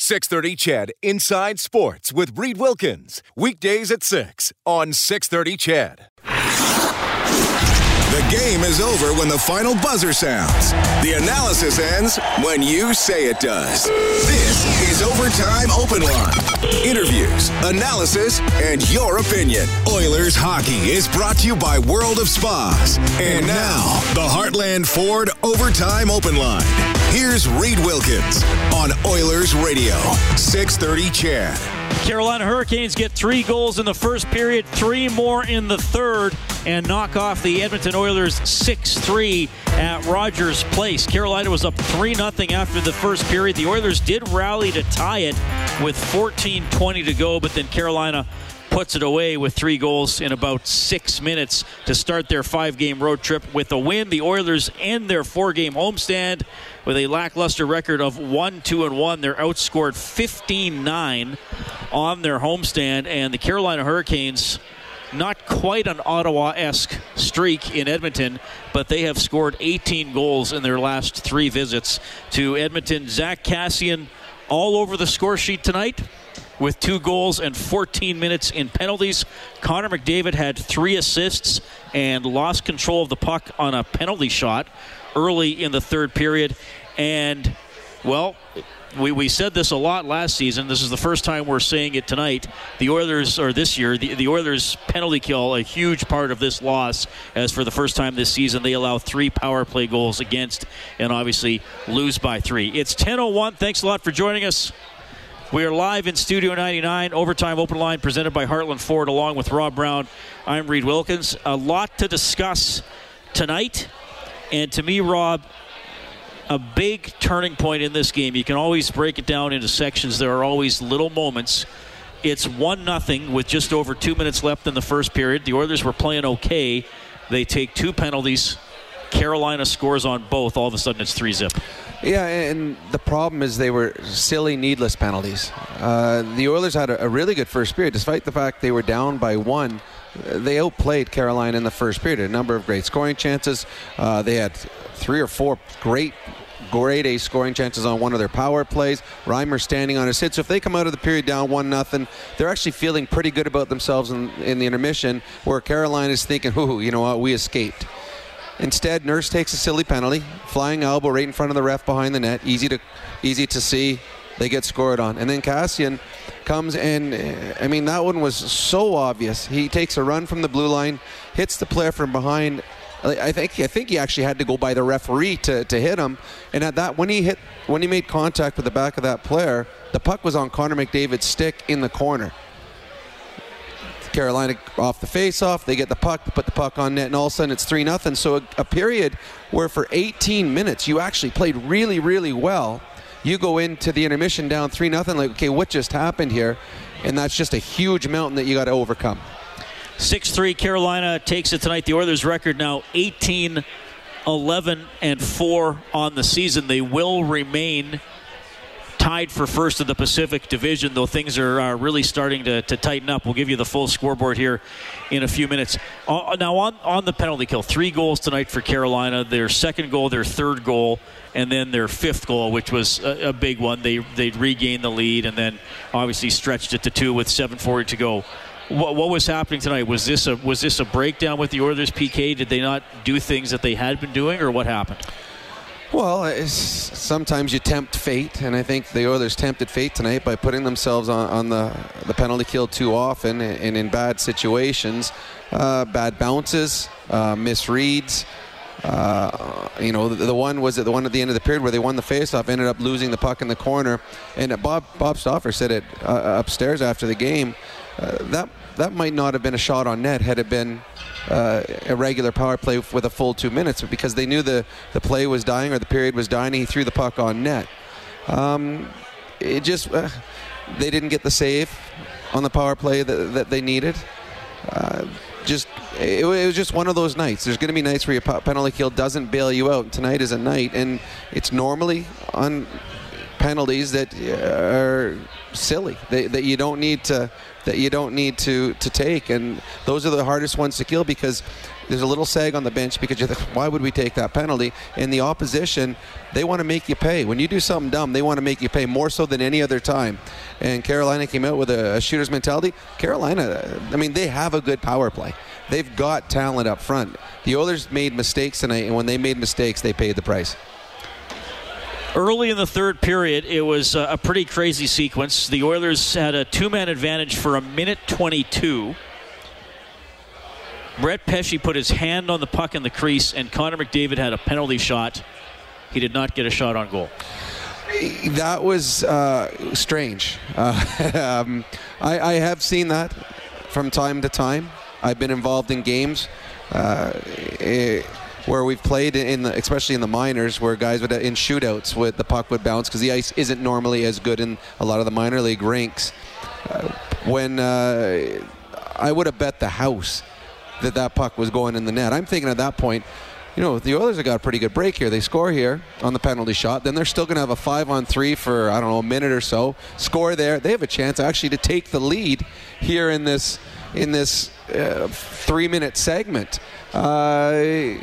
630 CHED Inside Sports with Reed Wilkins. Weekdays at 6 on 630 CHED. The game is over when the final buzzer sounds. The analysis ends when you say it does. This is Overtime Open Line. Interviews, analysis, and your opinion. Oilers hockey is brought to you by World of Spas. And now, the Heartland Ford Overtime Open Line. Here's Reed Wilkins on Oilers Radio, 630 CHED. Carolina Hurricanes get 3 goals in the first period, 3 more in the third, and knock off the Edmonton Oilers 6-3 at Rogers Place. Carolina was up 3-0 after the first period. The Oilers did rally to tie it with 14:20 to go, but then Carolina puts it away with 3 goals in about 6 minutes to start their 5-game road trip with a win. The Oilers end their 4-game homestand with a lackluster record of 1-2-1. They're outscored 15-9 on their homestand, and the Carolina Hurricanes, not quite an Ottawa-esque streak in Edmonton, but they have scored 18 goals in their last 3 visits to Edmonton. Zach Cassian all over the score sheet tonight, with 2 goals and 14 minutes in penalties. Connor McDavid had 3 assists and lost control of the puck on a penalty shot early in the third period. And, well, we said this a lot last season. This is the first time we're saying it tonight. The Oilers, or this year, the Oilers' penalty kill, a huge part of this loss, as for the first time this season they allow 3 power play goals against and obviously lose by 3. It's 10:01. Thanks a lot for joining us. We are live in Studio 99, Overtime Open Line, presented by Heartland Ford, along with Rob Brown. I'm Reed Wilkins. A lot to discuss tonight. And to me, Rob, a big turning point in this game. You can always break it down into sections. There are always little moments. It's 1-0 with just over 2 minutes left in the first period. The Oilers were playing okay. They take 2 penalties. Carolina scores on both. All of a sudden, it's 3-0. Yeah, and the problem is they were silly, needless penalties. The Oilers had a really good first period. Despite the fact they were down by 1, they outplayed Carolina in the first period. A number of great scoring chances. They had 3 or 4 great grade A scoring chances on one of their power plays. Reimer standing on his hit. So if they come out of the period down 1-0, they're actually feeling pretty good about themselves in the intermission, where Carolina's thinking, ooh, you know what, we escaped. Instead, Nurse takes a silly penalty, flying elbow right in front of the ref behind the net. Easy to see. They get scored on. And then Cassian comes in. I mean, that one was so obvious. He takes a run from the blue line, hits the player from behind. I think he actually had to go by the referee to hit him. And at that, when he made contact with the back of that player, the puck was on Connor McDavid's stick in the corner. Carolina off the face-off, they get the puck, put the puck on net, and all of a sudden it's 3-0. So a period where for 18 minutes you actually played really, really well. You go into the intermission down 3-0, like, okay, what just happened here? And that's just a huge mountain that you got to overcome. 6-3, Carolina takes it tonight. The Oilers' record now 18-11-4 on the season. They will remain tied for first of the Pacific Division, though things are really starting to tighten up. We'll give you the full scoreboard here in a few minutes. Now on the penalty kill, 3 goals tonight for Carolina, their second goal, their third goal, and then their fifth goal, which was a big one. They regained the lead and then obviously stretched it to 2 with 7:40 to go. What was happening tonight? Was this a breakdown with the Oilers PK? Did they not do things that they had been doing, or what happened? Well, sometimes you tempt fate, and I think the Oilers tempted fate tonight by putting themselves on the penalty kill too often and in bad situations. Bad bounces, misreads. The one at the end of the period where they won the faceoff, ended up losing the puck in the corner. And Bob Stauffer said it upstairs after the game. That might not have been a shot on net had it been a regular power play with a full 2 minutes, because they knew the play was dying, or the period was dying. He threw the puck on net. it just they didn't get the save on the power play that they needed. It was just one of those nights. There's going to be nights where your penalty kill doesn't bail you out. Tonight is a night, and it's normally on penalties that are silly that you don't need to take, and those are the hardest ones to kill because there's a little sag on the bench because you're like, why would we take that penalty? And the opposition, they want to make you pay. When you do something dumb, they want to make you pay more so than any other time. And Carolina came out with a shooter's mentality. Carolina, I mean, they have a good power play. They've got talent up front. The Oilers made mistakes tonight, and when they made mistakes, they paid the price. Early in the third period, it was a pretty crazy sequence. The Oilers had a two-man advantage for a minute 22. Brett Pesci put his hand on the puck in the crease, and Connor McDavid had a penalty shot. He did not get a shot on goal. That was strange. I have seen that from time to time. I've been involved in games where we've played, especially in the minors, where guys would in shootouts with the puck would bounce because the ice isn't normally as good in a lot of the minor league rinks. When I would have bet the house that puck was going in the net. I'm thinking at that point, you know, the Oilers have got a pretty good break here. They score here on the penalty shot. Then they're still going to have a 5-on-3 for, I don't know, a minute or so. Score there. They have a chance actually to take the lead here in this 3-minute segment. It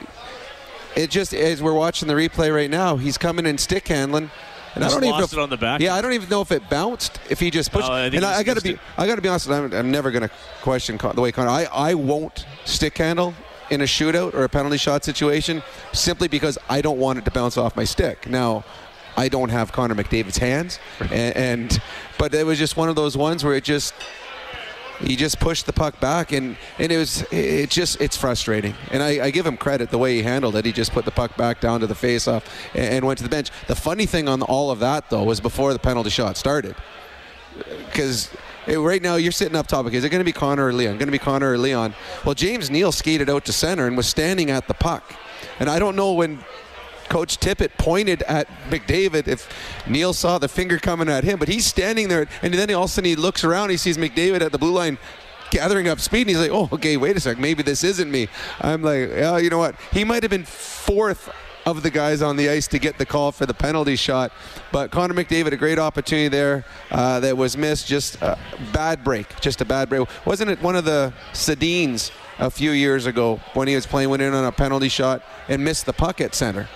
just, as we're watching the replay right now, he's coming in stick handling. And I don't even know if it on the back. Yeah, I don't even know if it bounced, if he just pushed. I got to be honest. I'm never going to question the way Connor. I won't stick handle in a shootout or a penalty shot situation simply because I don't want it to bounce off my stick. Now, I don't have Connor McDavid's hands, but it was just one of those ones where he just pushed the puck back, and it's frustrating. And I give him credit the way he handled it. He just put the puck back down to the faceoff and went to the bench. The funny thing on all of that, though, was before the penalty shot started. Because right now you're sitting up top. Is it going to be Connor or Leon? Going to be Connor or Leon? Well, James Neal skated out to center and was standing at the puck. And I don't know when Coach Tippett pointed at McDavid if Neal saw the finger coming at him, but he's standing there, and then all of a sudden he looks around, he sees McDavid at the blue line gathering up speed, and he's like, oh, okay, wait a sec, maybe this isn't me. I'm like, oh, you know what? He might have been fourth of the guys on the ice to get the call for the penalty shot, but Connor McDavid, a great opportunity there that was missed. Just a bad break, Wasn't it one of the Sedins a few years ago when he was playing, went in on a penalty shot and missed the puck at center?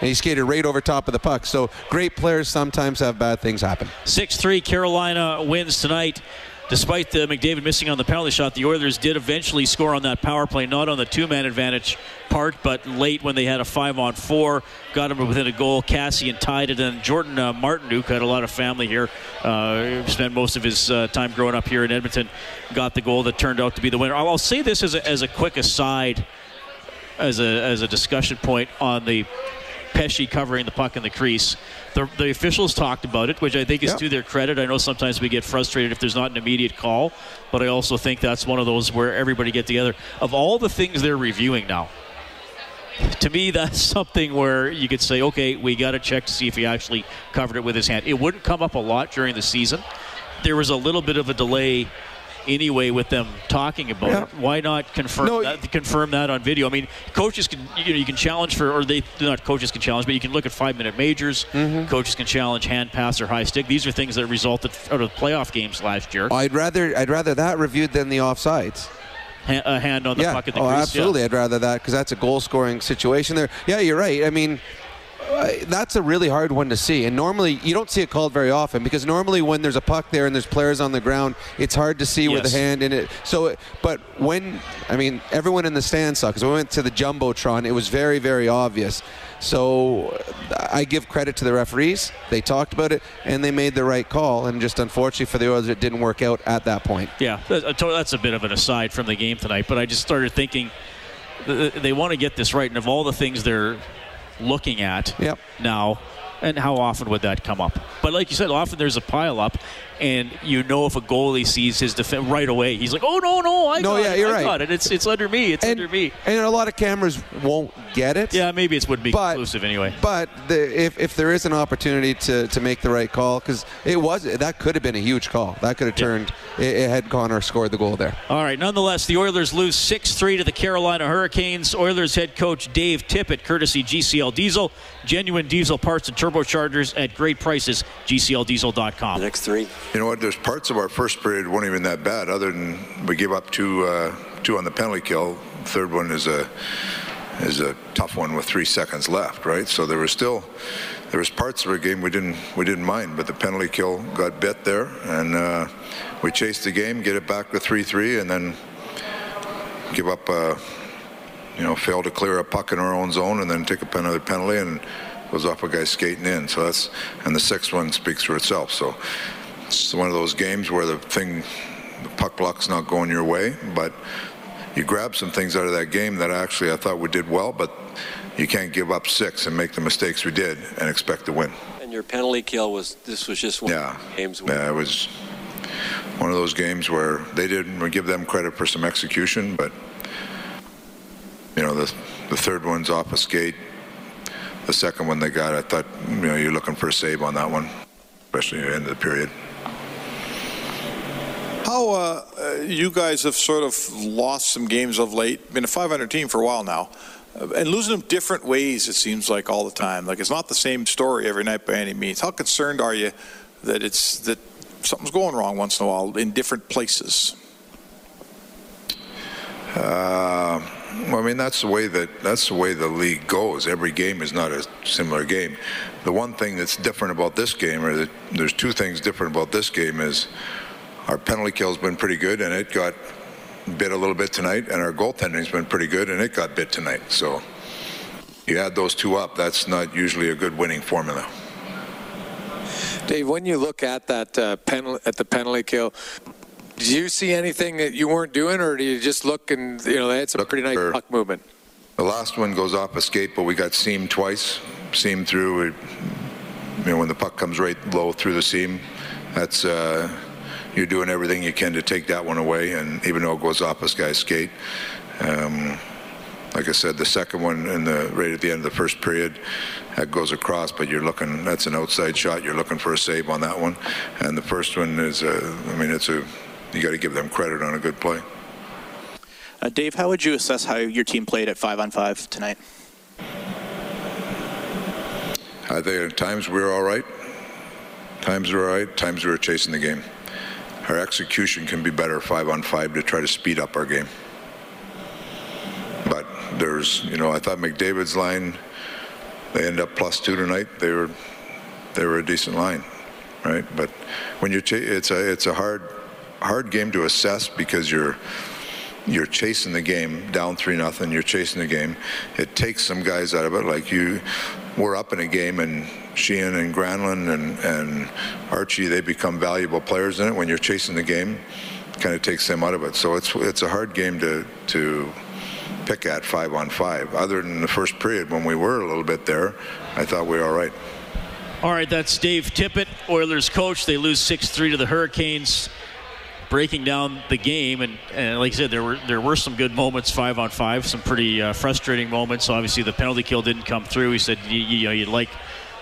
And he skated right over top of the puck. So great players sometimes have bad things happen. 6-3, Carolina wins tonight. Despite the McDavid missing on the penalty shot, the Oilers did eventually score on that power play, not on the two-man advantage part, but late when they had a 5-on-4, got him within a goal. Cassian tied it, and Jordan Martinuk had a lot of family here, spent most of his time growing up here in Edmonton, got the goal that turned out to be the winner. I'll say this as a quick aside, as a discussion point on the Pesci covering the puck in the crease. The officials talked about it, which I think is to their credit. I know sometimes we get frustrated if there's not an immediate call, but I also think that's one of those where everybody get together. Of all the things they're reviewing now, to me, that's something where you could say, okay, we got to check to see if he actually covered it with his hand. It wouldn't come up a lot during the season. There was a little bit of a delay anyway with them talking about it. Why not confirm that on video? I mean, coaches can, you can challenge for, or they not coaches can challenge, but you can look at 5-minute majors. Mm-hmm. Coaches can challenge hand pass or high stick. These are things that resulted out of playoff games last year. I'd rather that reviewed than the offsides. A hand on the puck at the crease. Oh, absolutely. Yeah. I'd rather that because that's a goal scoring situation there. Yeah, you're right. I mean, that's a really hard one to see, and normally you don't see it called very often because normally when there's a puck there and there's players on the ground, it's hard to see with a hand in it. So, but when, I mean, everyone in the stands saw because we went to the Jumbotron, it was very, very obvious. So I give credit to the referees. They talked about it, and they made the right call, and just unfortunately for the Oilers, it didn't work out at that point. Yeah, that's a bit of an aside from the game tonight, but I just started thinking they want to get this right, and of all the things they're looking at now And how often would that come up? But like you said, often there's a pile-up, and you know if a goalie sees his defense right away, he's like, oh, no, I got it. It's under me. It's under me. And a lot of cameras won't get it. Yeah, maybe it wouldn't be conclusive anyway. But if there is an opportunity to make the right call, because that could have been a huge call. That could have turned it had Connor scored the goal there. All right, nonetheless, the Oilers lose 6-3 to the Carolina Hurricanes. Oilers head coach Dave Tippett, courtesy GCL Diesel. Genuine diesel parts and turbochargers at great prices. GCLDiesel.com. The next three. You know what? There's parts of our first period weren't even that bad, other than we give up two on the penalty kill. Third one is a tough one with 3 seconds left, right? So there was parts of our game we didn't mind, but the penalty kill got bit there, and we chased the game, get it back to 3-3, and then give up. Fail to clear a puck in our own zone and then take up another penalty, and goes off a guy skating in. So and the sixth one speaks for itself. So it's one of those games where the puck luck's not going your way, but you grab some things out of that game that actually I thought we did well, but you can't give up six and make the mistakes we did and expect to win. And your penalty kill was just one of those games. Yeah, it was one of those games where they didn't give them credit for some execution, but the third one's off a skate. The second one they got, I thought, you're looking for a save on that one, especially at the end of the period. How you guys have sort of lost some games of late. Been a .500 team for a while now, and losing them different ways, it seems like, all the time. Like, it's not the same story every night by any means. How concerned are you that something's going wrong once in a while in different places? Well, I mean, that's the way the league goes. Every game is not a similar game. The one thing that's different about this game, there's two things different about this game, is our penalty kill's been pretty good, and it got bit a little bit tonight, and our goaltending's been pretty good, and it got bit tonight. So you add those two up, that's not usually a good winning formula. Dave, when you look at that the penalty kill, do you see anything that you weren't doing, or do you just look and, they had some pretty nice puck movement? The last one goes off a skate, but we got seamed twice. Seamed through, when the puck comes right low through the seam, that's you're doing everything you can to take that one away, and even though it goes off this guy's skate. Like I said, the second one right at the end of the first period, that goes across, but that's an outside shot. You're looking for a save on that one. And the first one is, you got to give them credit on a good play. Dave, how would you assess how your team played at 5-on-5 tonight? I think at times we were all right. Times we were chasing the game. Our execution can be better 5-on-5 to try to speed up our game. But I thought McDavid's line, they end up +2 tonight. They were a decent line, right? But when it's a hard game to assess, because you're chasing the game, down 3-0, you're chasing the game. It takes some guys out of it. Like, we're up in a game, and Sheehan and Granlund and Archie, they become valuable players in it. When you're chasing the game, it kind of takes them out of it. So it's a hard game to pick at 5-on-5. Other than the first period, when we were a little bit there, I thought we were all right. All right, that's Dave Tippett, Oilers coach. They lose 6-3 to the Hurricanes. Breaking down the game, and like I said, there were some good moments 5-on-5, some pretty frustrating moments. Obviously, the penalty kill didn't come through. He said, you'd like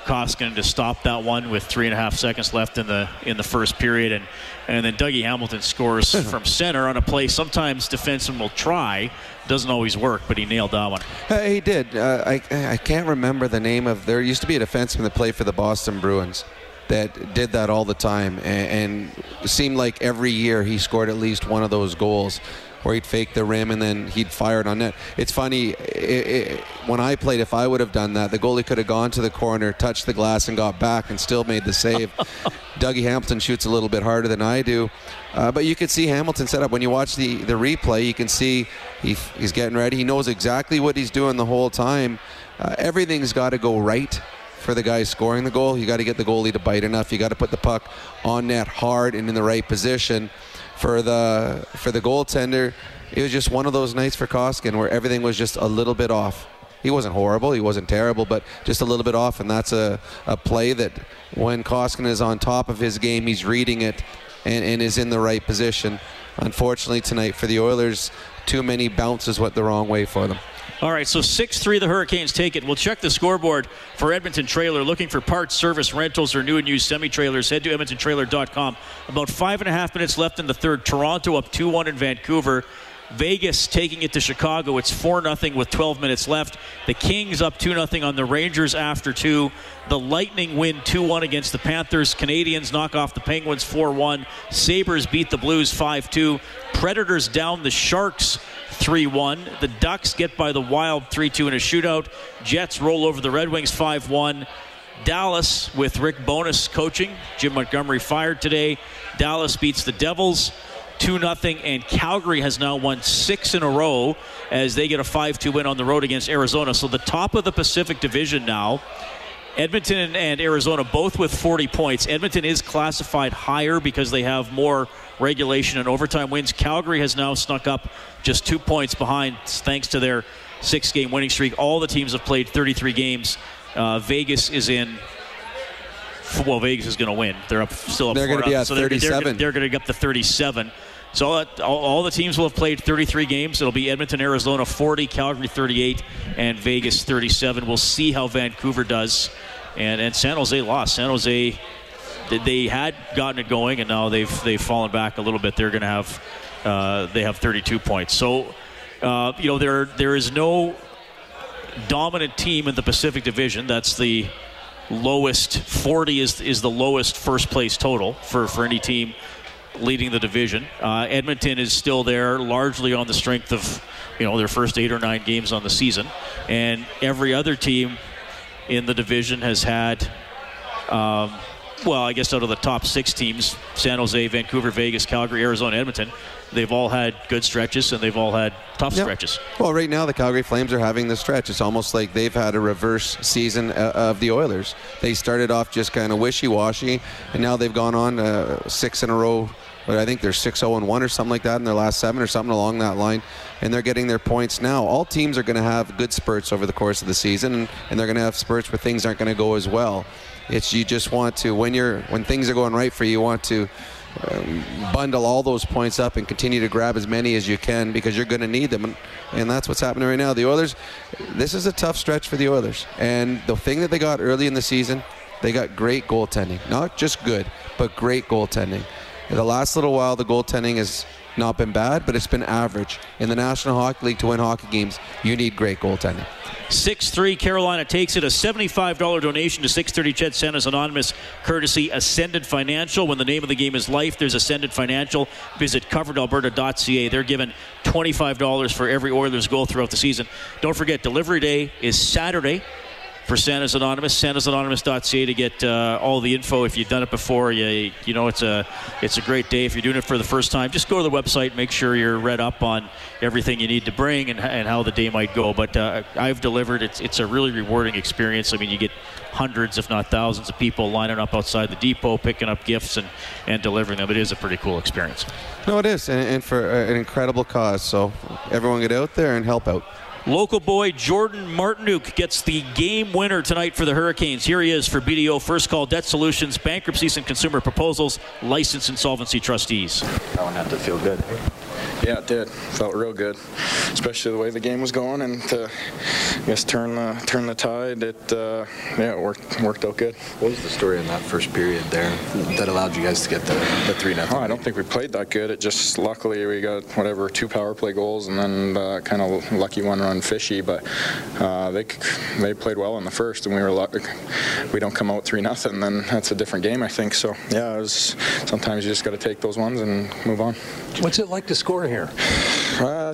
Koskinen to stop that one with 3.5 seconds left in the first period, and then Dougie Hamilton scores from center on a play. Sometimes defensemen will try, doesn't always work, but he nailed that one. He did. I can't remember the name of. There used to be a defenseman that played for the Boston Bruins that did that all the time, and it seemed like every year he scored at least one of those goals where he'd fake the rim and then he'd fire it on net. It's funny, when I played, if I would have done that, the goalie could have gone to the corner, touched the glass, and got back and still made the save. Dougie Hamilton shoots a little bit harder than I do, but you could see Hamilton set up. When you watch the replay, you can see he's getting ready. He knows exactly what he's doing the whole time. Everything's got to go right for the guy scoring the goal. You got to get the goalie to bite enough. You got to put the puck on net hard and in the right position. For the goaltender, it was just one of those nights for Koskinen where everything was just a little bit off. He wasn't horrible. He wasn't terrible, but just a little bit off, and that's a play that when Koskinen is on top of his game, he's reading it and is in the right position. Unfortunately, tonight for the Oilers, too many bounces went the wrong way for them. All right, so 6-3, the Hurricanes take it. We'll check the scoreboard for Edmonton Trailer. Looking for parts, service, rentals, or new and used semi-trailers, head to edmontontrailer.com. About 5.5 minutes left in the third. Toronto up 2-1 in Vancouver. Vegas taking it to Chicago. It's 4-0 with 12 minutes left. The Kings up 2-0 on the Rangers after 2. The Lightning win 2-1 against the Panthers. Canadians knock off the Penguins 4-1. Sabres beat the Blues 5-2. Predators down the Sharks 3-1. The Ducks get by the Wild 3-2 in a shootout. Jets roll over the Red Wings 5-1. Dallas, with Rick Bowness coaching, Jim Montgomery fired today. Dallas beats the Devils 2-0, and Calgary has now won 6 in a row as they get a 5-2 win on the road against Arizona. So the top of the Pacific Division now, Edmonton and Arizona both with 40 points. Edmonton is classified higher because they have more regulation and overtime wins. Calgary has now snuck up just 2 points behind thanks to their 6-game winning streak. All the teams have played 33 games. Vegas is going to win. They're up, still up. They're going to be at 37. They're going to get up to 37. So all the teams will have played 33 games. It'll be Edmonton, Arizona 40, Calgary 38, and Vegas 37. We'll see how Vancouver does. And San Jose lost. San Jose, they had gotten it going, and now they've fallen back a little bit. They're going to have they have 32 points. So there is no dominant team in the Pacific Division. That's the lowest. 40 is the lowest first place total for any team leading the division. Edmonton is still there largely on the strength of their first 8 or 9 games on the season, and every other team in the division has had I guess out of the top 6 teams, San Jose, Vancouver, Vegas, Calgary, Arizona, Edmonton, they've all had good stretches and they've all had tough stretches. Well, right now the Calgary Flames are having the stretch. It's almost like they've had a reverse season of the Oilers. They started off just kind of wishy-washy, and now they've gone on 6 in a row. But I think they're 6-0-1 or something like that in their last 7 or something along that line, and they're getting their points now. All teams are going to have good spurts over the course of the season, and they're going to have spurts where things aren't going to go as well. It's you just want to, when things are going right for you, you want to bundle all those points up and continue to grab as many as you can because you're going to need them, and that's what's happening right now. The Oilers, this is a tough stretch for the Oilers, and the thing that they got early in the season, they got great goaltending. Not just good, but great goaltending. In the last little while, the goaltending has not been bad, but it's been average. In the National Hockey League, to win hockey games, you need great goaltending. 6-3, Carolina takes it. A $75 donation to 630 CHED Santa's Anonymous, courtesy Ascendant Financial. When the name of the game is life, there's Ascendant Financial. Visit coveredalberta.ca. They're giving $25 for every Oilers goal throughout the season. Don't forget, delivery day is Saturday for Santa's Anonymous, santasanonymous.ca to get all the info. If you've done it before, it's a great day. If you're doing it for the first time, just go to the website, make sure you're read up on everything you need to bring and how the day might go. But I've delivered. It's a really rewarding experience. I mean, you get hundreds, if not thousands, of people lining up outside the depot, picking up gifts and delivering them. It is a pretty cool experience. No, it is, and for an incredible cause. So everyone get out there and help out. Local boy Jordan Martinuk gets the game winner tonight for the Hurricanes. Here he is for BDO First Call Debt Solutions, Bankruptcies and Consumer Proposals, Licensed Insolvency Trustees. That one had to feel good. Yeah, it did. Felt real good, especially the way the game was going, and to, I guess, turn the tide. It worked out good. What was the story in that first period there that allowed you guys to get the 3-0? Oh, I don't think we played that good. It just luckily we got 2 power play goals and then kind of lucky one run fishy. But they played well in the first, and we were lucky. We don't come out 3-0, then that's a different game, I think. So yeah, it was, sometimes you just got to take those ones and move on. What's it like to score here?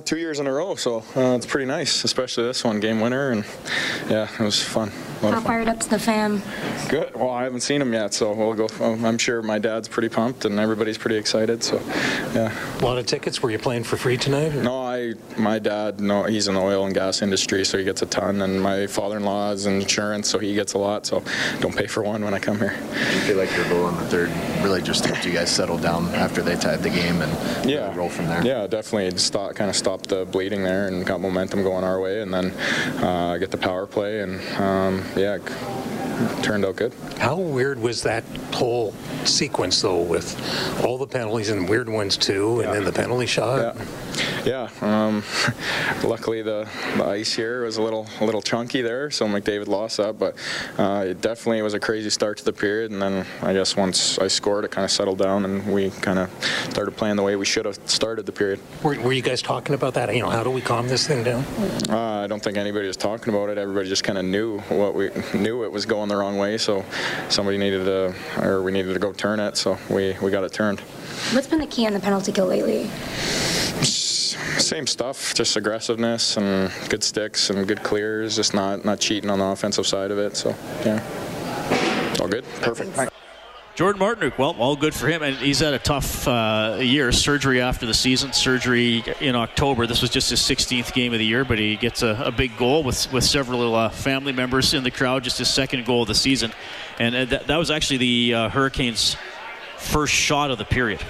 2 years in a row, so it's pretty nice, especially this one, game winner, and yeah, it was fun. How fired up's the fam? Good. Well, I haven't seen him yet, so we'll go. I'm sure my dad's pretty pumped and everybody's pretty excited. So, yeah. A lot of tickets. Were you playing for free tonight? Or? No, my dad, he's in the oil and gas industry, so he gets a ton. And my father-in-law is in insurance, so he gets a lot. So don't pay for one when I come here. Do you feel like your goal in the third really just helped you guys settle down after they tied the game and really roll from there? Yeah, definitely. Just kind of stopped the bleeding there and got momentum going our way, and then get the power play and. It turned out good. How weird was that whole sequence, though, with all the penalties and weird ones, too, and then the penalty shot? Yeah, luckily the ice here was a little chunky there, so McDavid lost that, but it definitely was a crazy start to the period, and then I guess once I scored, it kind of settled down, and we kind of started playing the way we should have started the period. Were you guys talking about that? You know, how do we calm this thing down? I don't think anybody was talking about it. Everybody just kind of knew it was going the wrong way, so we needed to go turn it, so we got it turned. What's been the key on the penalty kill lately? Same stuff, just aggressiveness and good sticks and good clears, just not cheating on the offensive side of it, so yeah, all good, perfect. Jordan Martinuk, well, all good for him, and he's had a tough year. Surgery after the season, surgery in October. This was just his 16th game of the year, but he gets a big goal with several family members in the crowd, just his second goal of the season. And that was actually the Hurricanes' first shot of the period.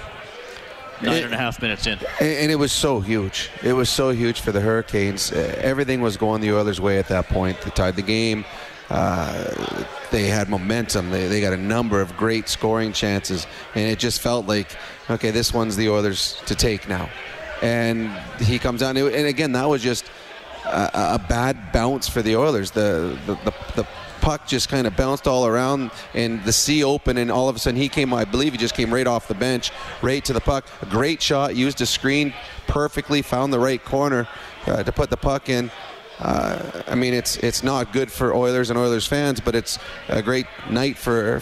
9.5 minutes in. And it was so huge. It was so huge for the Hurricanes. Everything was going the Oilers' way at that point. They tied the game. They had momentum. They got a number of great scoring chances. And it just felt like, okay, this one's the Oilers to take now. And he comes out. And again, that was just a bad bounce for the Oilers. The puck just kind of bounced all around and the C open, and all of a sudden he just came right off the bench, right to the puck. A great shot, used a screen perfectly, found the right corner to put the puck in. I mean, it's not good for Oilers and Oilers fans, but it's a great night for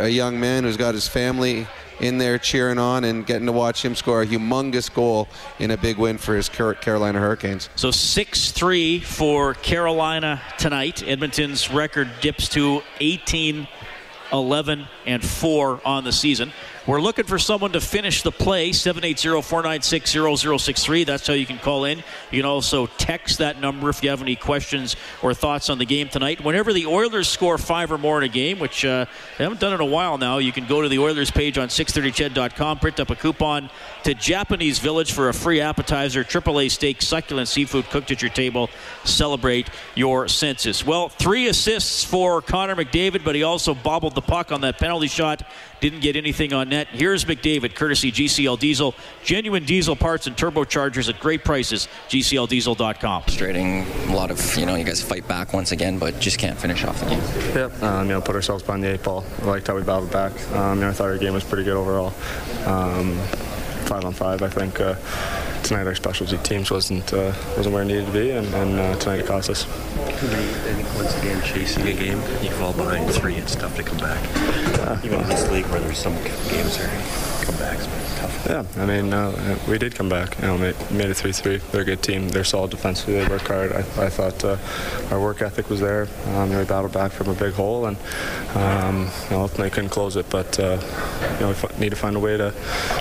a young man who's got his family in there cheering on and getting to watch him score a humongous goal in a big win for his Carolina Hurricanes. So 6-3 for Carolina tonight. Edmonton's record dips to 18-11-4 on the season. We're looking for someone to finish the play, 780-496-0063. That's how you can call in. You can also text that number if you have any questions or thoughts on the game tonight. Whenever the Oilers score 5 or more in a game, which they haven't done in a while now, you can go to the Oilers page on 630ched.com, print up a coupon to Japanese Village for a free appetizer, AAA steak, succulent seafood cooked at your table. Celebrate your senses. Well, 3 assists for Connor McDavid, but he also bobbled the puck on that penalty shot. Didn't get anything on net. Here's McDavid, courtesy GCL Diesel. Genuine diesel parts and turbochargers at great prices. GCLDiesel.com. Frustrating. A lot of, you guys fight back once again, but just can't finish off the game. Yep. Put ourselves behind the 8 ball. I liked how we battled back. I thought our game was pretty good overall. 5-on-5, I think tonight our specialty teams wasn't where it needed to be, and tonight it cost us. I think once again, chasing a game, you fall behind 3, it's tough to come back. Even in this league where there's some games that are comebacks, but tough. Yeah, we did come back. Made it 3-3. They're a good team. They're solid defensively. They work hard. I thought our work ethic was there. We battled back from a big hole, and ultimately couldn't close it. But we need to find a way to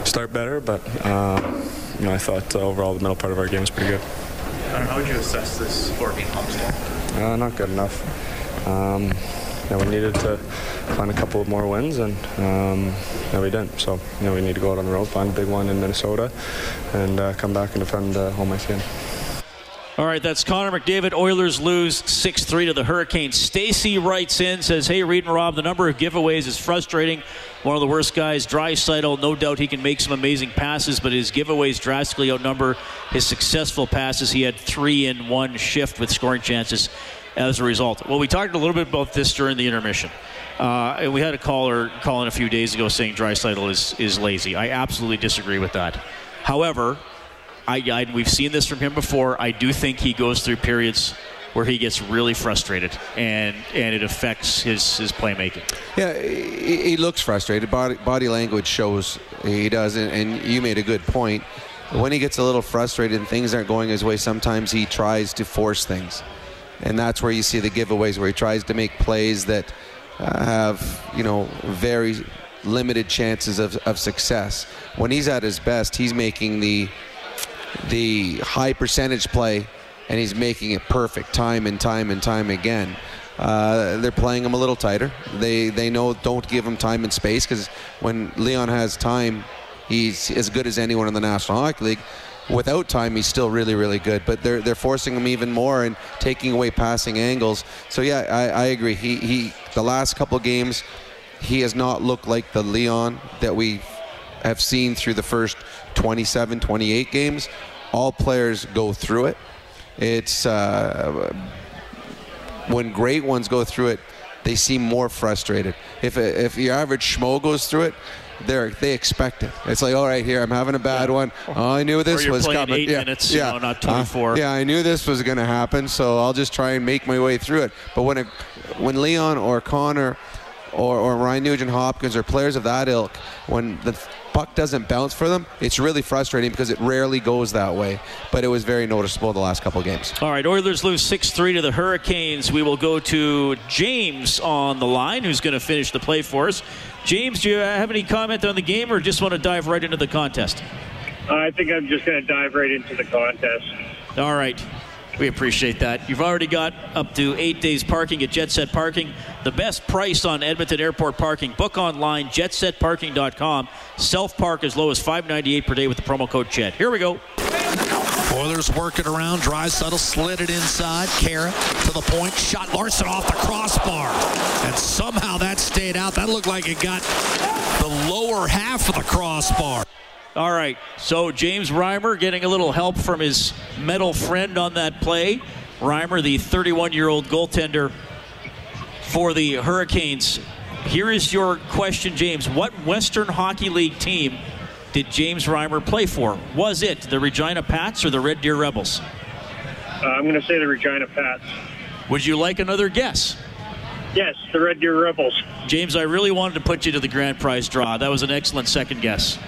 start better. But I thought overall the middle part of our game was pretty good. How would you assess this 4-game homestand? Not good enough. We needed to find a couple of more wins, and we didn't. So we need to go out on the road, find a big one in Minnesota, and come back and defend home ice again. All right, that's Connor McDavid. Oilers lose 6-3 to the Hurricanes. Stacy writes in, says, hey, Reed and Rob, the number of giveaways is frustrating. One of the worst guys, Draisaitl. No doubt he can make some amazing passes, but his giveaways drastically outnumber his successful passes. He had 3 in 1 shift with scoring chances as a result. Well, we talked a little bit about this during the intermission. And we had a caller call in a few days ago saying Draisaitl is lazy. I absolutely disagree with that. However, we've seen this from him before. I do think he goes through periods where he gets really frustrated, and it affects his playmaking. Yeah, he looks frustrated. Body language shows he does, and you made a good point. When he gets a little frustrated and things aren't going his way, sometimes he tries to force things. and that's where you see the giveaways, where he tries to make plays that have, you know, very limited chances of success. When he's at his best, he's making the high percentage play, and he's making it perfect time and time and time again. They're playing him a little tighter. They know, don't give him time and space, because when Leon has time, he's as good as anyone in the National Hockey League. Without time, he's still really, really good. But they're forcing him even more and taking away passing angles. So yeah, I agree. He the last couple games, he has not looked like the Leon that we have seen through the first 27, 28 games. All players go through it. It's when great ones go through it, they seem more frustrated. If your average schmo goes through it, they expect it. It's like, all right, here, I'm having a bad one. Oh, I knew this was coming. 8 minutes, yeah. You know, not 24. Yeah, I knew this was going to happen, so I'll just try and make my way through it. But when Leon or Connor or Ryan Nugent-Hopkins or players of that ilk, when the puck doesn't bounce for them, it's really frustrating because it rarely goes that way. But it was very noticeable the last couple games. All right, Oilers lose 6-3 to the Hurricanes. We will go to James on the line, who's going to finish the play for us. James, do you have any comment on the game, or just want to dive right into the contest? I think I'm just going to dive right into the contest. All right. We appreciate that. You've already got up to 8 days parking at Jet Set Parking. The best price on Edmonton Airport parking. Book online, jetsetparking.com. Self-park as low as $5.98 per day with the promo code CHED. Here we go. Oilers work it around. Draisaitl slid it inside. Kara to the point. Shot Larson off the crossbar. And somehow that stayed out. That looked like it got the lower half of the crossbar. All right, so James Reimer getting a little help from his metal friend on that play. Reimer, the 31-year-old goaltender for the Hurricanes. Here is your question, James. What Western Hockey League team did James Reimer play for? Was it the Regina Pats or the Red Deer Rebels? I'm going to say the Regina Pats. Would you like another guess? Yes, the Red Deer Rebels. James, I really wanted to put you to the grand prize draw. That was an excellent second guess.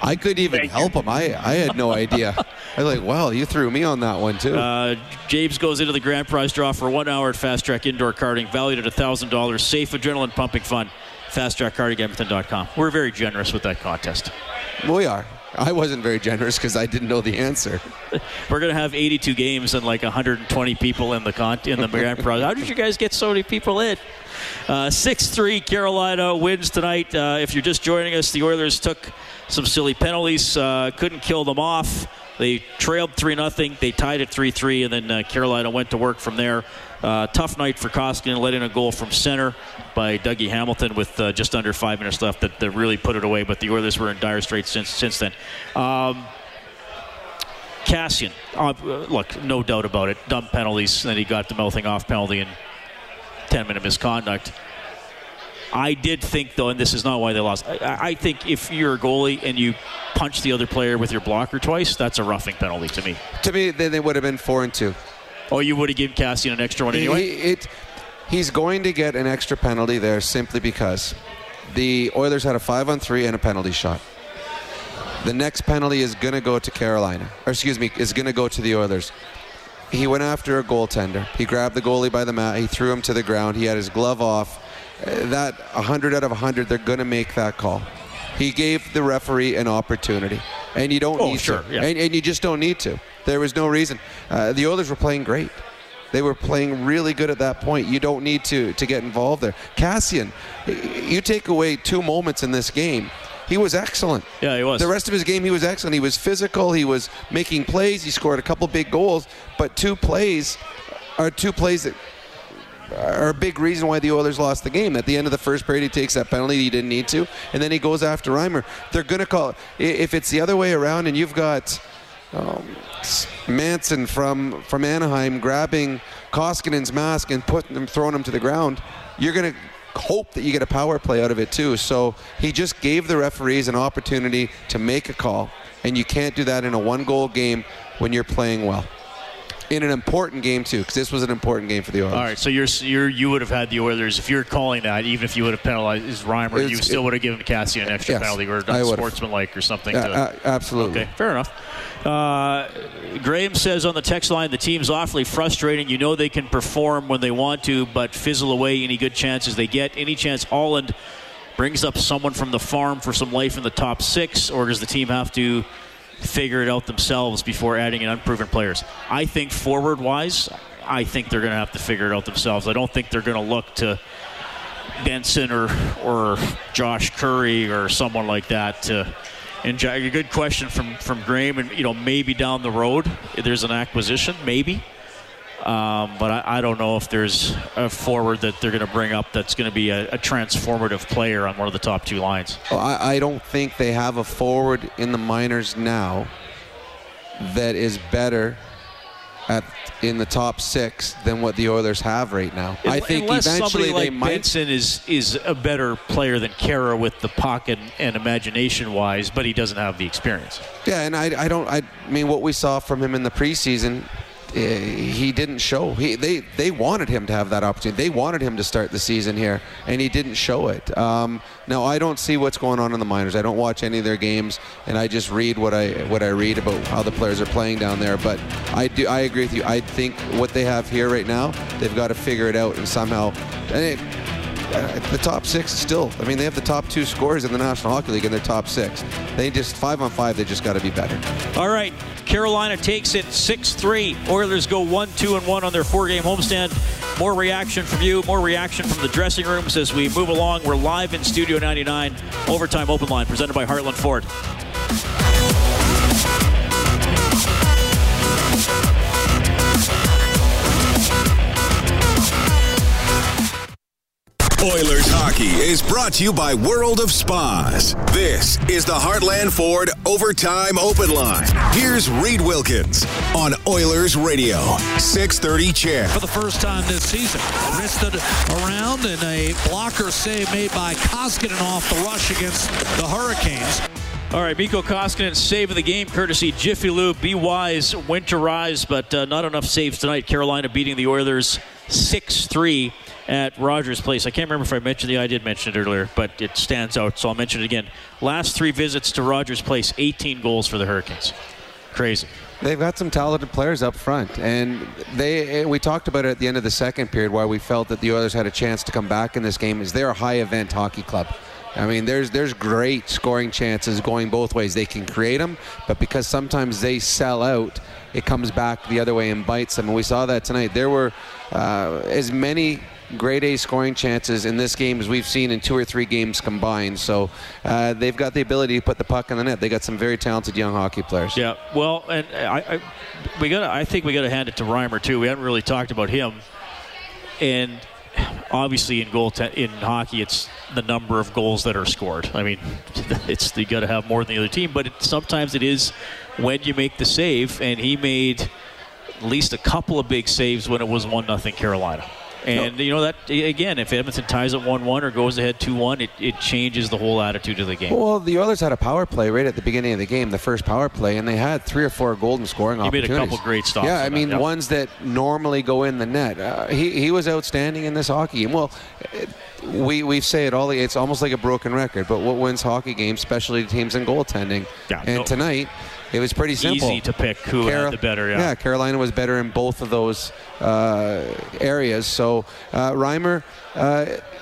I couldn't even help him. I had no idea. I was like, wow, you threw me on that one, too. James goes into the grand prize draw for 1 hour at Fast Track Indoor Karting, valued at $1,000. Safe adrenaline pumping fun. FastTrackKarting.com. We're very generous with that contest. We are. I wasn't very generous because I didn't know the answer. We're going to have 82 games and like 120 people in the grand prize. How did you guys get so many people in? 6-3 Carolina wins tonight. If you're just joining us, the Oilers took some silly penalties. Couldn't kill them off. They trailed 3-0. They tied at 3-3, and then Carolina went to work from there. Tough night for Koskinen, letting a goal from center by Dougie Hamilton with just under 5 minutes left that really put it away, but the Oilers were in dire straits since then. Cassian, look, no doubt about it, dumb penalties, and then he got the mouthing off penalty and 10-minute misconduct. I did think, though, and this is not why they lost, I think if you're a goalie and you punch the other player with your blocker twice, that's a roughing penalty to me. To me, then they would have been 4-2. Oh, you would have given Cassian an extra one anyway? He's going to get an extra penalty there simply because the Oilers had a 5-on-3 and a penalty shot. The next penalty is going to go to Carolina. Or excuse me, is going to go to the Oilers. He went after a goaltender. He grabbed the goalie by the mat. He threw him to the ground. He had his glove off. That 100 out of 100, they're going to make that call. He gave the referee an opportunity, and you don't need to. Yeah. And you just don't need to. There was no reason. The Oilers were playing great. They were playing really good at that point. You don't need to get involved there. Cassian, you take away 2 moments in this game. He was excellent. Yeah, he was. The rest of his game, he was excellent. He was physical. He was making plays. He scored a couple big goals, but 2 plays are 2 plays that are a big reason why the Oilers lost the game. At the end of the first period, he takes that penalty he didn't need to, and then he goes after Reimer. They're going to call it. If it's the other way around and you've got Manson from Anaheim grabbing Koskinen's mask and throwing him to the ground, you're going to hope that you get a power play out of it too. So he just gave the referees an opportunity to make a call, and you can't do that in a 1-goal game when you're playing well. in an important game, too, because this was an important game for the Oilers. All right, so you would have had the Oilers, if you're calling that, even if you would have penalized Reimer, you still would have given Cassian an extra penalty or done sportsmanlike or something. Absolutely. Okay, fair enough. Graham says on the text line, the team's awfully frustrating. You know they can perform when they want to, but fizzle away any good chances they get. Any chance Holland brings up someone from the farm for some life in the top six, or does the team have to figure it out themselves before adding in unproven players? I think forward-wise, I think they're going to have to figure it out themselves. I don't think they're going to look to Benson or Josh Curry or someone like that to... And a good question from Graham, and maybe down the road there's an acquisition, maybe. But I don't know if there's a forward that they're going to bring up that's going to be a transformative player on one of the top two lines. Well, I don't think they have a forward in the minors now that is better in the top six than what the Oilers have right now. I think eventually they might. Benson is a better player than Kara with the puck and imagination-wise, but he doesn't have the experience. Yeah, and I mean, what we saw from him in the preseason, he didn't show. They wanted him to have that opportunity. They wanted him to start the season here, and he didn't show it. Now, I don't see what's going on in the minors. I don't watch any of their games, and I just read what I read about how the players are playing down there. But I agree with you. I think what they have here right now, they've got to figure it out and somehow. And the top six still. I mean, they have the top two scorers in the National Hockey League in their top six. They just 5-on-5. They just got to be better. All right, Carolina takes it 6-3. Oilers go 1-2-1 on their four-game homestand. More reaction from you. More reaction from the dressing rooms as we move along. We're live in Studio 99. Overtime Open Line presented by Heartland Ford. Oilers hockey is brought to you by World of Spas. This is the Heartland Ford Overtime Open Line. Here's Reed Wilkins on Oilers Radio, 630 CHED. For the first time this season, wristed around and a blocker save made by Koskinen off the rush against the Hurricanes. All right, Mikko Koskinen, save of the game, courtesy Jiffy Lube. Be wise, winterize, but not enough saves tonight. Carolina beating the Oilers 6-3. At Rogers Place. I can't remember if I mentioned I did mention it earlier, but it stands out, so I'll mention it again. Last three visits to Rogers Place, 18 goals for the Hurricanes. Crazy. They've got some talented players up front, and we talked about it at the end of the second period, why we felt that the Oilers had a chance to come back in this game, is they're a high-event hockey club. I mean, there's great scoring chances going both ways. They can create them, but because sometimes they sell out, it comes back the other way and bites them, and we saw that tonight. There were as many grade A scoring chances in this game as we've seen in two or three games combined. So they've got the ability to put the puck in the net. They got some very talented young hockey players. Yeah, well, and I think we got to hand it to Reimer too. We haven't really talked about him, and obviously in hockey, it's the number of goals that are scored. I mean, it's you got to have more than the other team, but sometimes it is when you make the save, and he made at least a couple of big saves when it was 1-0 Carolina. And, that, again, if Edmonton ties it 1-1 or goes ahead 2-1, it changes the whole attitude of the game. Well, the Oilers had a power play right at the beginning of the game, the first power play, and they had three or four golden scoring opportunities. He made a couple great stops. Yeah, I mean, ones that normally go in the net. He was outstanding in this hockey game. Well, we say it all, it's almost like a broken record, but what wins hockey games, specialty teams and goaltending. Yeah, and tonight... It was pretty simple. Easy to pick who had the better. Yeah, Carolina was better in both of those areas. So Reimer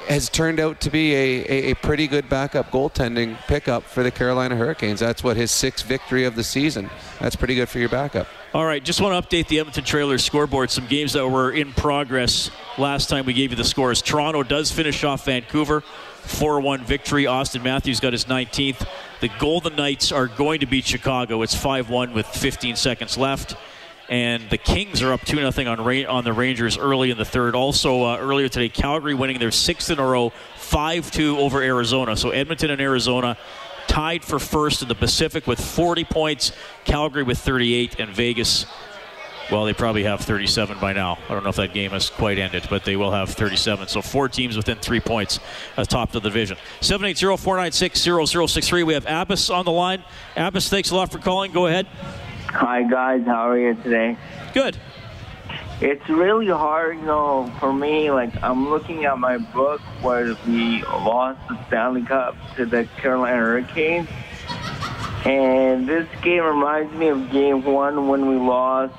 has turned out to be a pretty good backup goaltending pickup for the Carolina Hurricanes. That's what his sixth victory of the season. That's pretty good for your backup. All right, just want to update the Edmonton Trailers scoreboard. Some games that were in progress last time we gave you the scores. Toronto does finish off Vancouver. 4-1 victory. Austin Matthews got his 19th. The Golden Knights are going to beat Chicago. It's 5-1 with 15 seconds left. And the Kings are up 2-0 on the Rangers early in the third. Also, earlier today, Calgary winning their sixth in a row, 5-2 over Arizona. So Edmonton and Arizona tied for first in the Pacific with 40 points, Calgary with 38, and Vegas, well, they probably have 37 by now. I don't know if that game has quite ended, but they will have 37. So four teams within 3 points atop the division. 780-496-0063. We have Abbas on the line. Abbas, thanks a lot for calling. Go ahead. Hi, guys. How are you today? Good. It's really hard, for me. Like, I'm looking at my book where we lost the Stanley Cup to the Carolina Hurricanes. And this game reminds me of game one when we lost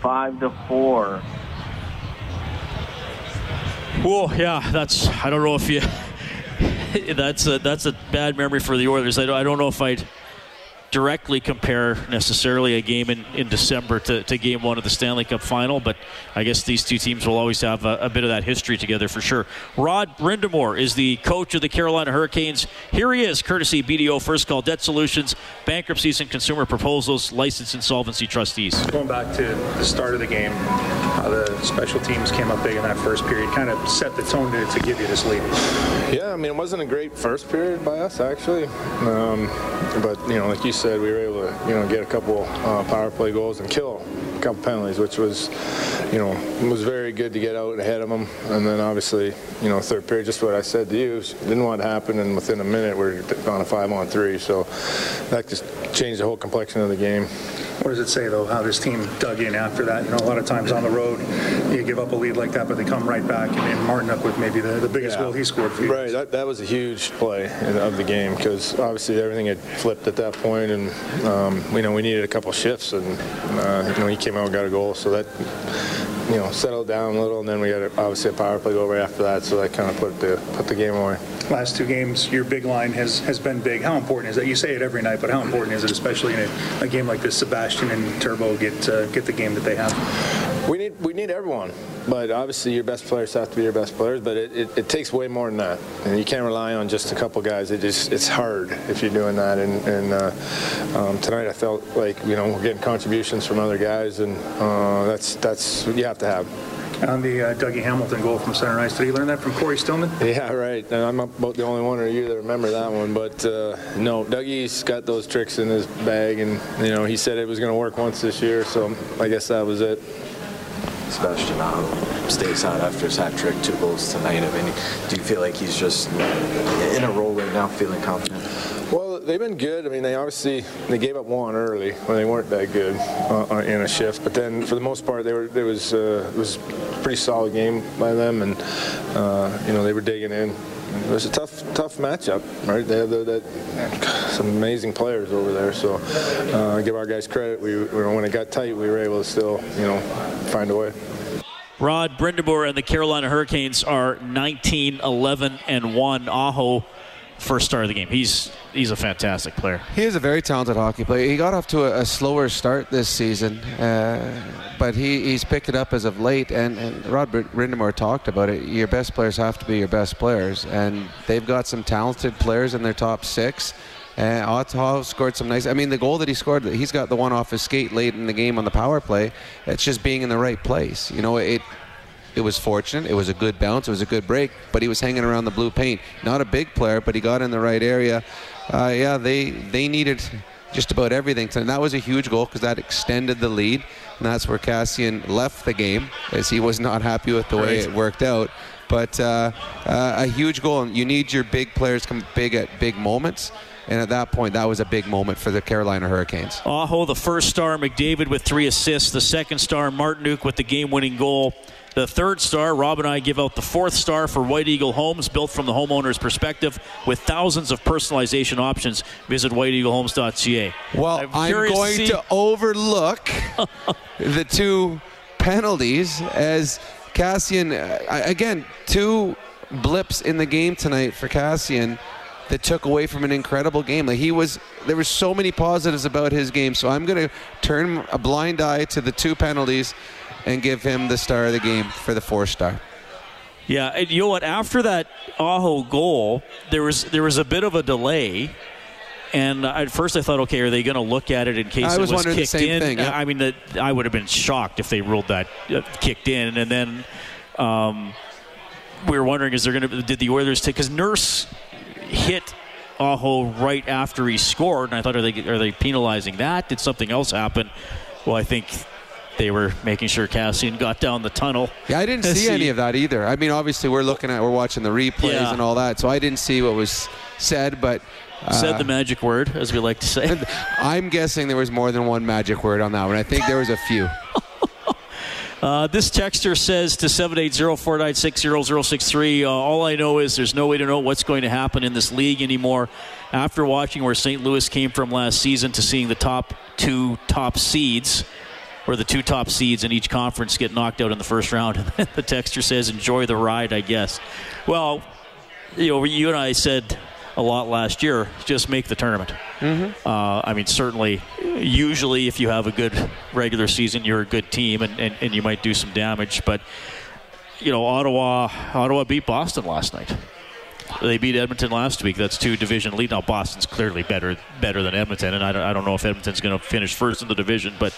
5-4. Whoa, yeah, I don't know if you, that's a bad memory for the Oilers. I don't know if I'd directly compare necessarily a game in December to game one of the Stanley Cup final, but I guess these two teams will always have a bit of that history together for sure. Rod Brindamore is the coach of the Carolina Hurricanes. Here he is, courtesy BDO First Call Debt Solutions, bankruptcies and consumer proposals, licensed insolvency trustees. Going back to the start of the game, how the special teams came up big in that first period, kind of set the tone to give you this lead. Yeah, I mean, it wasn't a great first period by us, actually. But, like you said, we were able to, get a couple power play goals and kill a couple penalties, which was, was very good to get out ahead of them. And then obviously, third period, just what I said to you, didn't want to happen. And within a minute, we're on a 5-on-3. So that just changed the whole complexion of the game. What does it say, though, how this team dug in after that? A lot of times on the road, you give up a lead like that, but they come right back. And Martinuk with maybe the biggest goal he scored for you. Right, that was a huge play of the game because obviously everything had flipped at that point, and we needed a couple shifts, and he came out and got a goal, so that settled down a little, and then we got obviously a power play go right after that, so that kind of put the game away. Last two games, your big line has been big. How important is that? You say it every night, but how important is it, especially in a game like this? Sebastian and Turbo get the game that they have. We need everyone, but obviously your best players have to be your best players. But it takes way more than that, and you can't rely on just a couple guys. It's hard if you're doing that. And tonight I felt like we're getting contributions from other guys, and that's what you have to have. On the Dougie Hamilton goal from center ice, did he learn that from Corey Stillman? Yeah, right. And I'm about the only one or you that remember that one, but no, Dougie's got those tricks in his bag, and he said it was going to work once this year, so I guess that was it. Sebastian Aho stays out after his hat trick, 2 goals tonight. I mean, do you feel like he's just in a role right now, feeling confident? Well, they've been good. I mean, they gave up 1 early when they weren't that good in a shift. But then, for the most part, it was a pretty solid game by them, and they were digging in. It was a tough matchup, right? They have some amazing players over there. So give our guys credit. When it got tight, we were able to still, find a way. Rod Brindamore and the Carolina Hurricanes are 19-11-1. Aho, first start of the game. He's a fantastic player. He is a very talented hockey player. He got off to a slower start this season, but he's picked it up as of late, and Rod Brindamore talked about it. Your best players have to be your best players, and they've got some talented players in their top 6. Ottawa scored some nice. I mean, the goal that he scored, he's got the one off his skate late in the game on the power play. It's just being in the right place. It was fortunate. It was a good bounce. It was a good break, but he was hanging around the blue paint. Not a big player, but he got in the right area. They needed just about everything. And that was a huge goal because that extended the lead, and that's where Cassian left the game as he was not happy with the way it worked out. But a huge goal, and you need your big players come big at big moments. And at that point, that was a big moment for the Carolina Hurricanes. Aho, the first star, McDavid with 3 assists. The second star, Martinuk with the game-winning goal. The third star, Rob and I give out the fourth star for White Eagle Homes, built from the homeowner's perspective with thousands of personalization options. Visit whiteeaglehomes.ca. Well, I'm going to overlook the 2 penalties as Cassian, again, 2 blips in the game tonight for Cassian that took away from an incredible game. There were so many positives about his game, so I'm going to turn a blind eye to the 2 penalties and give him the star of the game for the 4-star. Yeah, and you know what? After that Aho goal, there was a bit of a delay, and at first I thought, okay, are they going to look at it in case it was wondering kicked the same in? Thing, yeah. I mean, I would have been shocked if they ruled that kicked in, and then we were wondering, did the Oilers take? Because Nurse hit Aho right after he scored, and I thought, are they penalizing that? Did something else happen? Well, I think they were making sure Cassian got down the tunnel. Yeah, I didn't see any of that either. I mean, obviously we're watching the replays and all that, so I didn't see what was said, but... said the magic word, as we like to say. I'm guessing there was more than one magic word on that one. I think there was a few. This texter says to 780-496-0063, all I know is there's no way to know what's going to happen in this league anymore after watching where St. Louis came from last season to seeing the two top seeds in each conference get knocked out in the first round. And the texter says, enjoy the ride, I guess. Well, you and I said a lot last year, just make the tournament. Mm-hmm. I mean, certainly, usually if you have a good regular season, you're a good team, and you might do some damage. But, Ottawa beat Boston last night. They beat Edmonton last week. That's two division lead. Now, Boston's clearly better than Edmonton, and I don't know if Edmonton's going to finish first in the division, but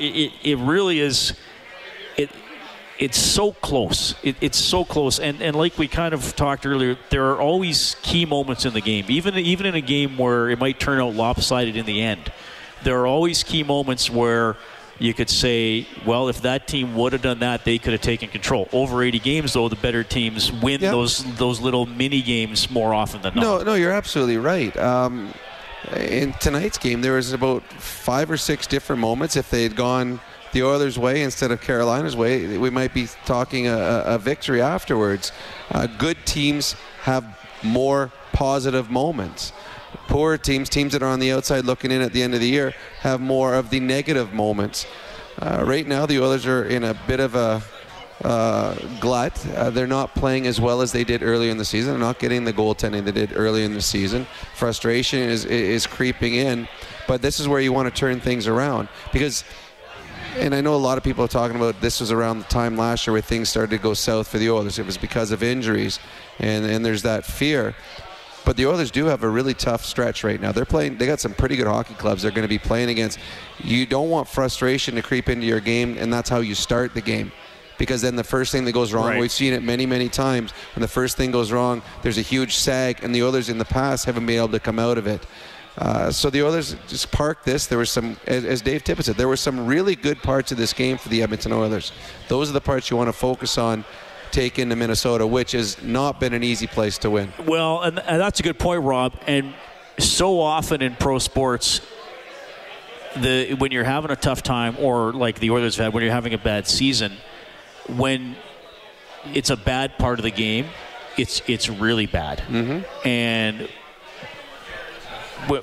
it really is... It's so close. It's so close. And like we kind of talked earlier, there are always key moments in the game. Even in a game where it might turn out lopsided in the end, there are always key moments where you could say, well, if that team would have done that, they could have taken control. Over 80 games, though, the better teams win those little mini games more often than not. No, you're absolutely right. In tonight's game, there was about 5 or 6 different moments. If they had gone the Oilers' way instead of Carolina's way, we might be talking a victory afterwards. Good teams have more positive moments. Poor teams that are on the outside looking in at the end of the year, have more of the negative moments. Right now, the Oilers are in a bit of a glut. They're not playing as well as they did earlier in the season. They're not getting the goaltending they did earlier in the season. Frustration is creeping in, but this is where you want to turn things around, because... And I know a lot of people are talking about this was around the time last year where things started to go south for the Oilers. It was because of injuries, and there's that fear. But the Oilers do have a really tough stretch right now. They got some pretty good hockey clubs they're going to be playing against. You don't want frustration to creep into your game, and that's how you start the game. Because then the first thing that goes wrong, right. We've seen it many, many times, when the first thing goes wrong, there's a huge sag, and the Oilers in the past haven't been able to come out of it. So the Oilers just parked this. There was some, as Dave Tippett said, there were some really good parts of this game for the Edmonton Oilers. Those are the parts you want to focus on, take into Minnesota, which has not been an easy place to win. Well, and that's a good point, Rob. And so often in pro sports, when you're having a tough time, or like the Oilers have had, when you're having a bad season, when it's a bad part of the game, it's really bad. Mm-hmm. And...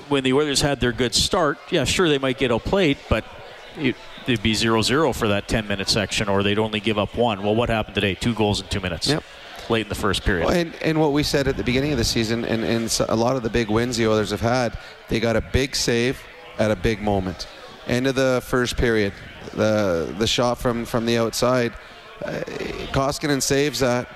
when the Oilers had their good start, yeah, sure, they might get outplayed, but it'd be 0-0 for that 10-minute section, or they'd only give up one. Well, what happened today? 2 goals in 2 minutes late in the first period. Well, and what we said at the beginning of the season, and a lot of the big wins the Oilers have had, they got a big save at a big moment. End of the first period, the shot from the outside, Koskinen saves that.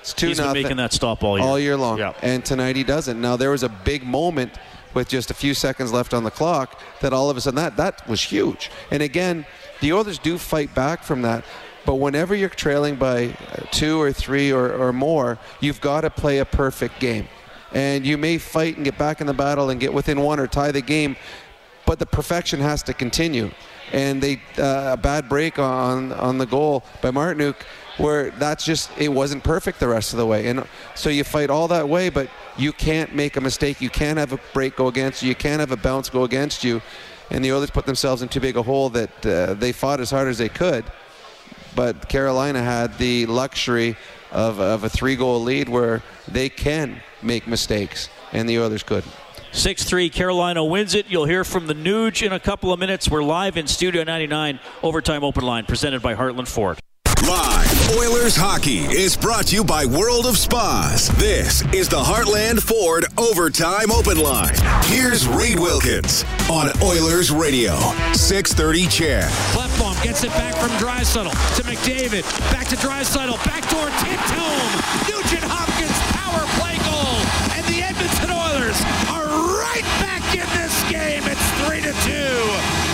It's 2-0. He's been making that stop all year. All year long, yeah. And tonight he doesn't. Now, there was a big moment with just a few seconds left on the clock, that all of a sudden, that was huge. And again, the Oilers do fight back from that, but whenever you're trailing by 2 or 3 or more, you've got to play a perfect game. And you may fight and get back in the battle and get within one or tie the game, but the perfection has to continue. And a bad break on the goal by Martinuk, where that's just, it wasn't perfect the rest of the way. And so you fight all that way, but you can't make a mistake. You can't have a break go against you. You can't have a bounce go against you. And the Oilers put themselves in too big a hole that they fought as hard as they could. But Carolina had the luxury of a 3-goal lead where they can make mistakes, and the Oilers couldn't. 6-3, Carolina wins it. You'll hear from the Nuge in a couple of minutes. We're live in Studio 99, Overtime Open Line, presented by Heartland Ford. Live Oilers hockey is brought to you by World of Spas. This is the Heartland Ford Overtime Open Line. Here's Reed Wilkins on Oilers Radio, 630 CHED. Clefbaum gets it back from Draisaitl to McDavid. Back to Draisaitl. Backdoor tip to him. Nugent-Hopkins power play goal. And the Edmonton Oilers are right back in this game. It's 3-2.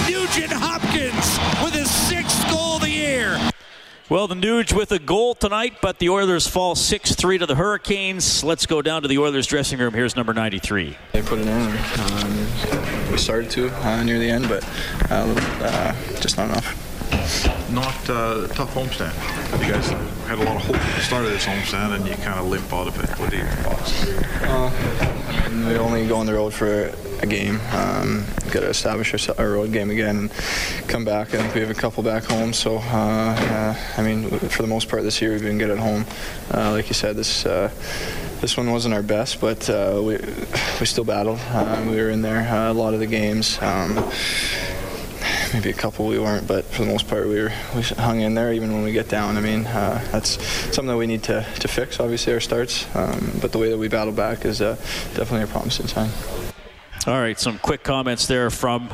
Nugent-Hopkins with his 6th goal of the year. Well, the Nuge with a goal tonight, but the Oilers fall 6-3 to the Hurricanes. Let's go down to the Oilers dressing room. Here's number 93. They put it in. We started to near the end, but just not enough. Tough homestand. You guys had a lot of hope at the start of this homestand, and you kind of limp out of it. What do you think? We only go on the road for a game. Got to establish our road game again and come back. I think we have a couple back home, so I mean, for the most part this year we've been good at home. Like you said, this one wasn't our best, but we still battled. We were in there a lot of the games. Maybe a couple we weren't, but for the most part we hung in there even when we get down. I mean, that's something that we need to fix, obviously, our starts. But the way that we battle back is definitely a promising sign. All right, some quick comments there from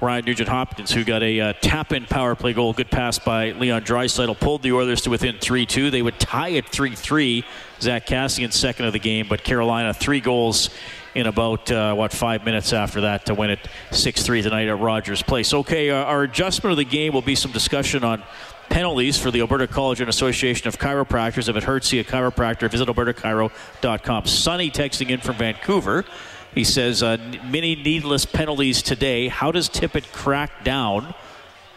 Ryan Nugent-Hopkins, who got a tap-in power play goal. Good pass by Leon Draisaitl. Pulled the Oilers to within 3-2. They would tie at 3-3. Zach Cassian, second of the game, but Carolina, 3 goals in about, 5 minutes after that to win it 6-3 tonight at Rogers Place. Okay, our adjustment of the game will be some discussion on penalties for the Alberta College and Association of Chiropractors. If it hurts you, a chiropractor, visit albertachiro.com. Sonny texting in from Vancouver. He says, many needless penalties today. How does Tippett crack down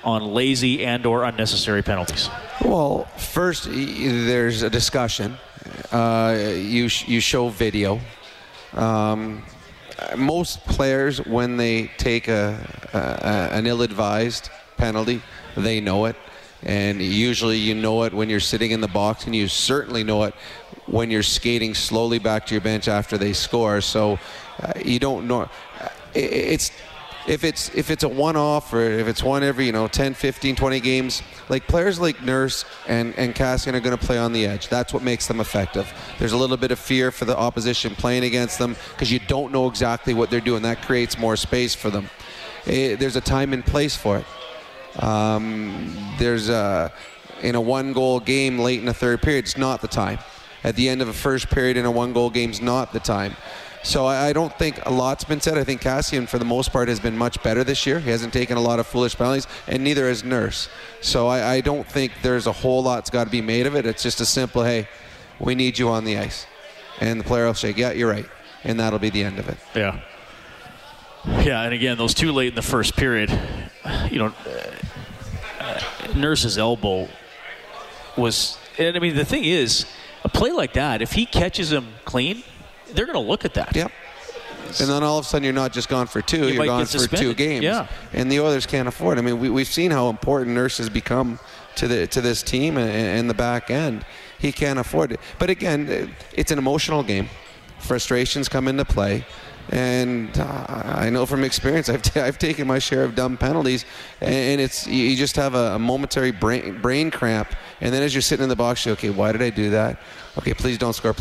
on lazy and or unnecessary penalties? Well, first, there's a discussion. You show video. Most players, when they take an ill-advised penalty, they know it. And usually you know it when you're sitting in the box, and you certainly know it when you're skating slowly back to your bench after they score. So you don't know. If it's a one-off, or if it's one every 10, 15, 20 games, like players like Nurse and Cassian are going to play on the edge. That's what makes them effective. There's a little bit of fear for the opposition playing against them because you don't know exactly what they're doing. That creates more space for them. There's a time and place for it. In a one-goal game late in the third period, it's not the time. At the end of a first period in a one-goal game is not the time. So I don't think a lot's been said. I think Cassian, for the most part, has been much better this year. He hasn't taken a lot of foolish penalties, and neither has Nurse. So I don't think there's a whole lot's got to be made of it. It's just a simple, hey, we need you on the ice. And the player will say, yeah, you're right. And that'll be the end of it. Yeah. Yeah, and again, those two late in the first period, Nurse's elbow was... And I mean, the thing is, a play like that, if he catches him clean... They're going to look at that. Yep. And then all of a sudden, you're not just gone for 2. You're gone for 2 games. Yeah. And the Oilers can't afford it. I mean, we've seen how important Nurse has become to this team and the back end. He can't afford it. But again, it's an emotional game. Frustrations come into play. And I know from experience, I've taken my share of dumb penalties, and it's you just have a momentary brain cramp, and then as you're sitting in the box, you're okay, why did I do that? Okay, please don't score,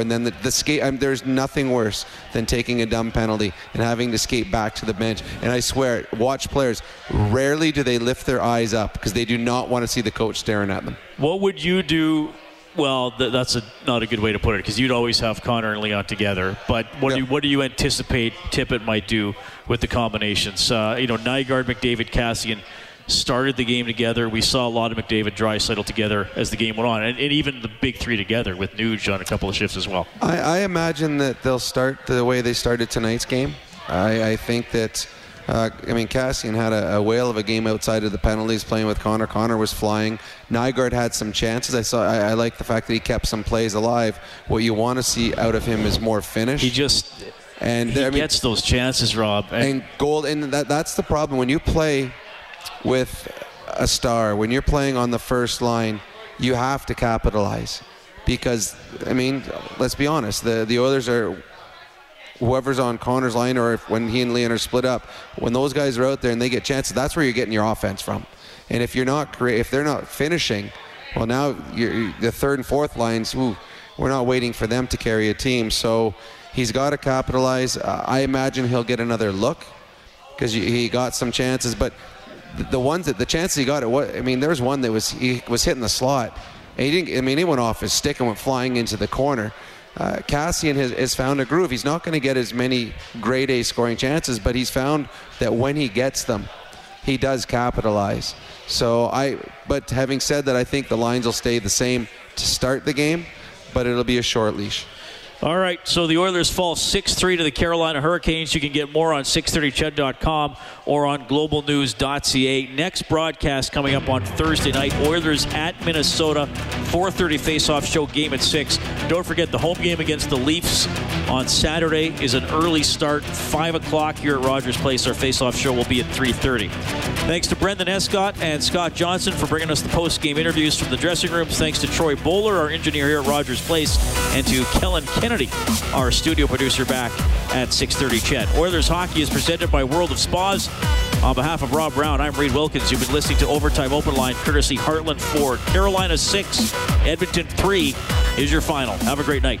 and then the skate. There's nothing worse than taking a dumb penalty and having to skate back to the bench. And I swear, watch players. Rarely do they lift their eyes up because they do not want to see the coach staring at them. What would you do? Well, that's not a good way to put it because you'd always have Connor and Leon together. But what do you anticipate Tippett might do with the combinations? Nygaard, McDavid, Cassian started the game together. We saw a lot of McDavid, Draisaitl together as the game went on, and even the big three together with Nuge on a couple of shifts as well. I imagine that they'll start the way they started tonight's game. I think that... Cassian had a whale of a game outside of the penalties playing with Connor. Connor was flying. Nygaard had some chances. I like the fact that he kept some plays alive. What you want to see out of him is more finish. He gets those chances, Rob. And gold. And that's the problem. When you play with a star, when you're playing on the first line, you have to capitalize. Because, let's be honest, the Oilers are... Whoever's on Connor's line, or when he and Leon are split up, when those guys are out there and they get chances, that's where you're getting your offense from. And if they're not finishing, well, now the third and fourth lines, we're not waiting for them to carry a team. So he's got to capitalize. I imagine he'll get another look because he got some chances, but the chances he got, there was one that he was hitting the slot. And he went off his stick and went flying into the corner. Cassian has found a groove. He's not going to get as many grade A scoring chances, but he's found that when he gets them, he does capitalize. But having said that, I think the lines will stay the same to start the game, but it'll be a short leash. All right, so the Oilers fall 6-3 to the Carolina Hurricanes. You can get more on 630ched.com or on globalnews.ca. Next broadcast coming up on Thursday night, Oilers at Minnesota. 4:30 face-off show, game at 6. Don't forget the home game against the Leafs on Saturday is an early start, 5 o'clock here at Rogers Place. Our face-off show will be at 3:30. Thanks to Brendan Escott and Scott Johnson for bringing us the post-game interviews from the dressing rooms. Thanks to Troy Bowler, our engineer here at Rogers Place, and to Kellen Kennedy, our studio producer back at 6:30 CHED. Oilers hockey is presented by World of Spas. On behalf of Rob Brown, I'm Reed Wilkins. You've been listening to Overtime Open Line, courtesy Heartland Ford. Carolina 6, Edmonton 3 is your final. Have a great night.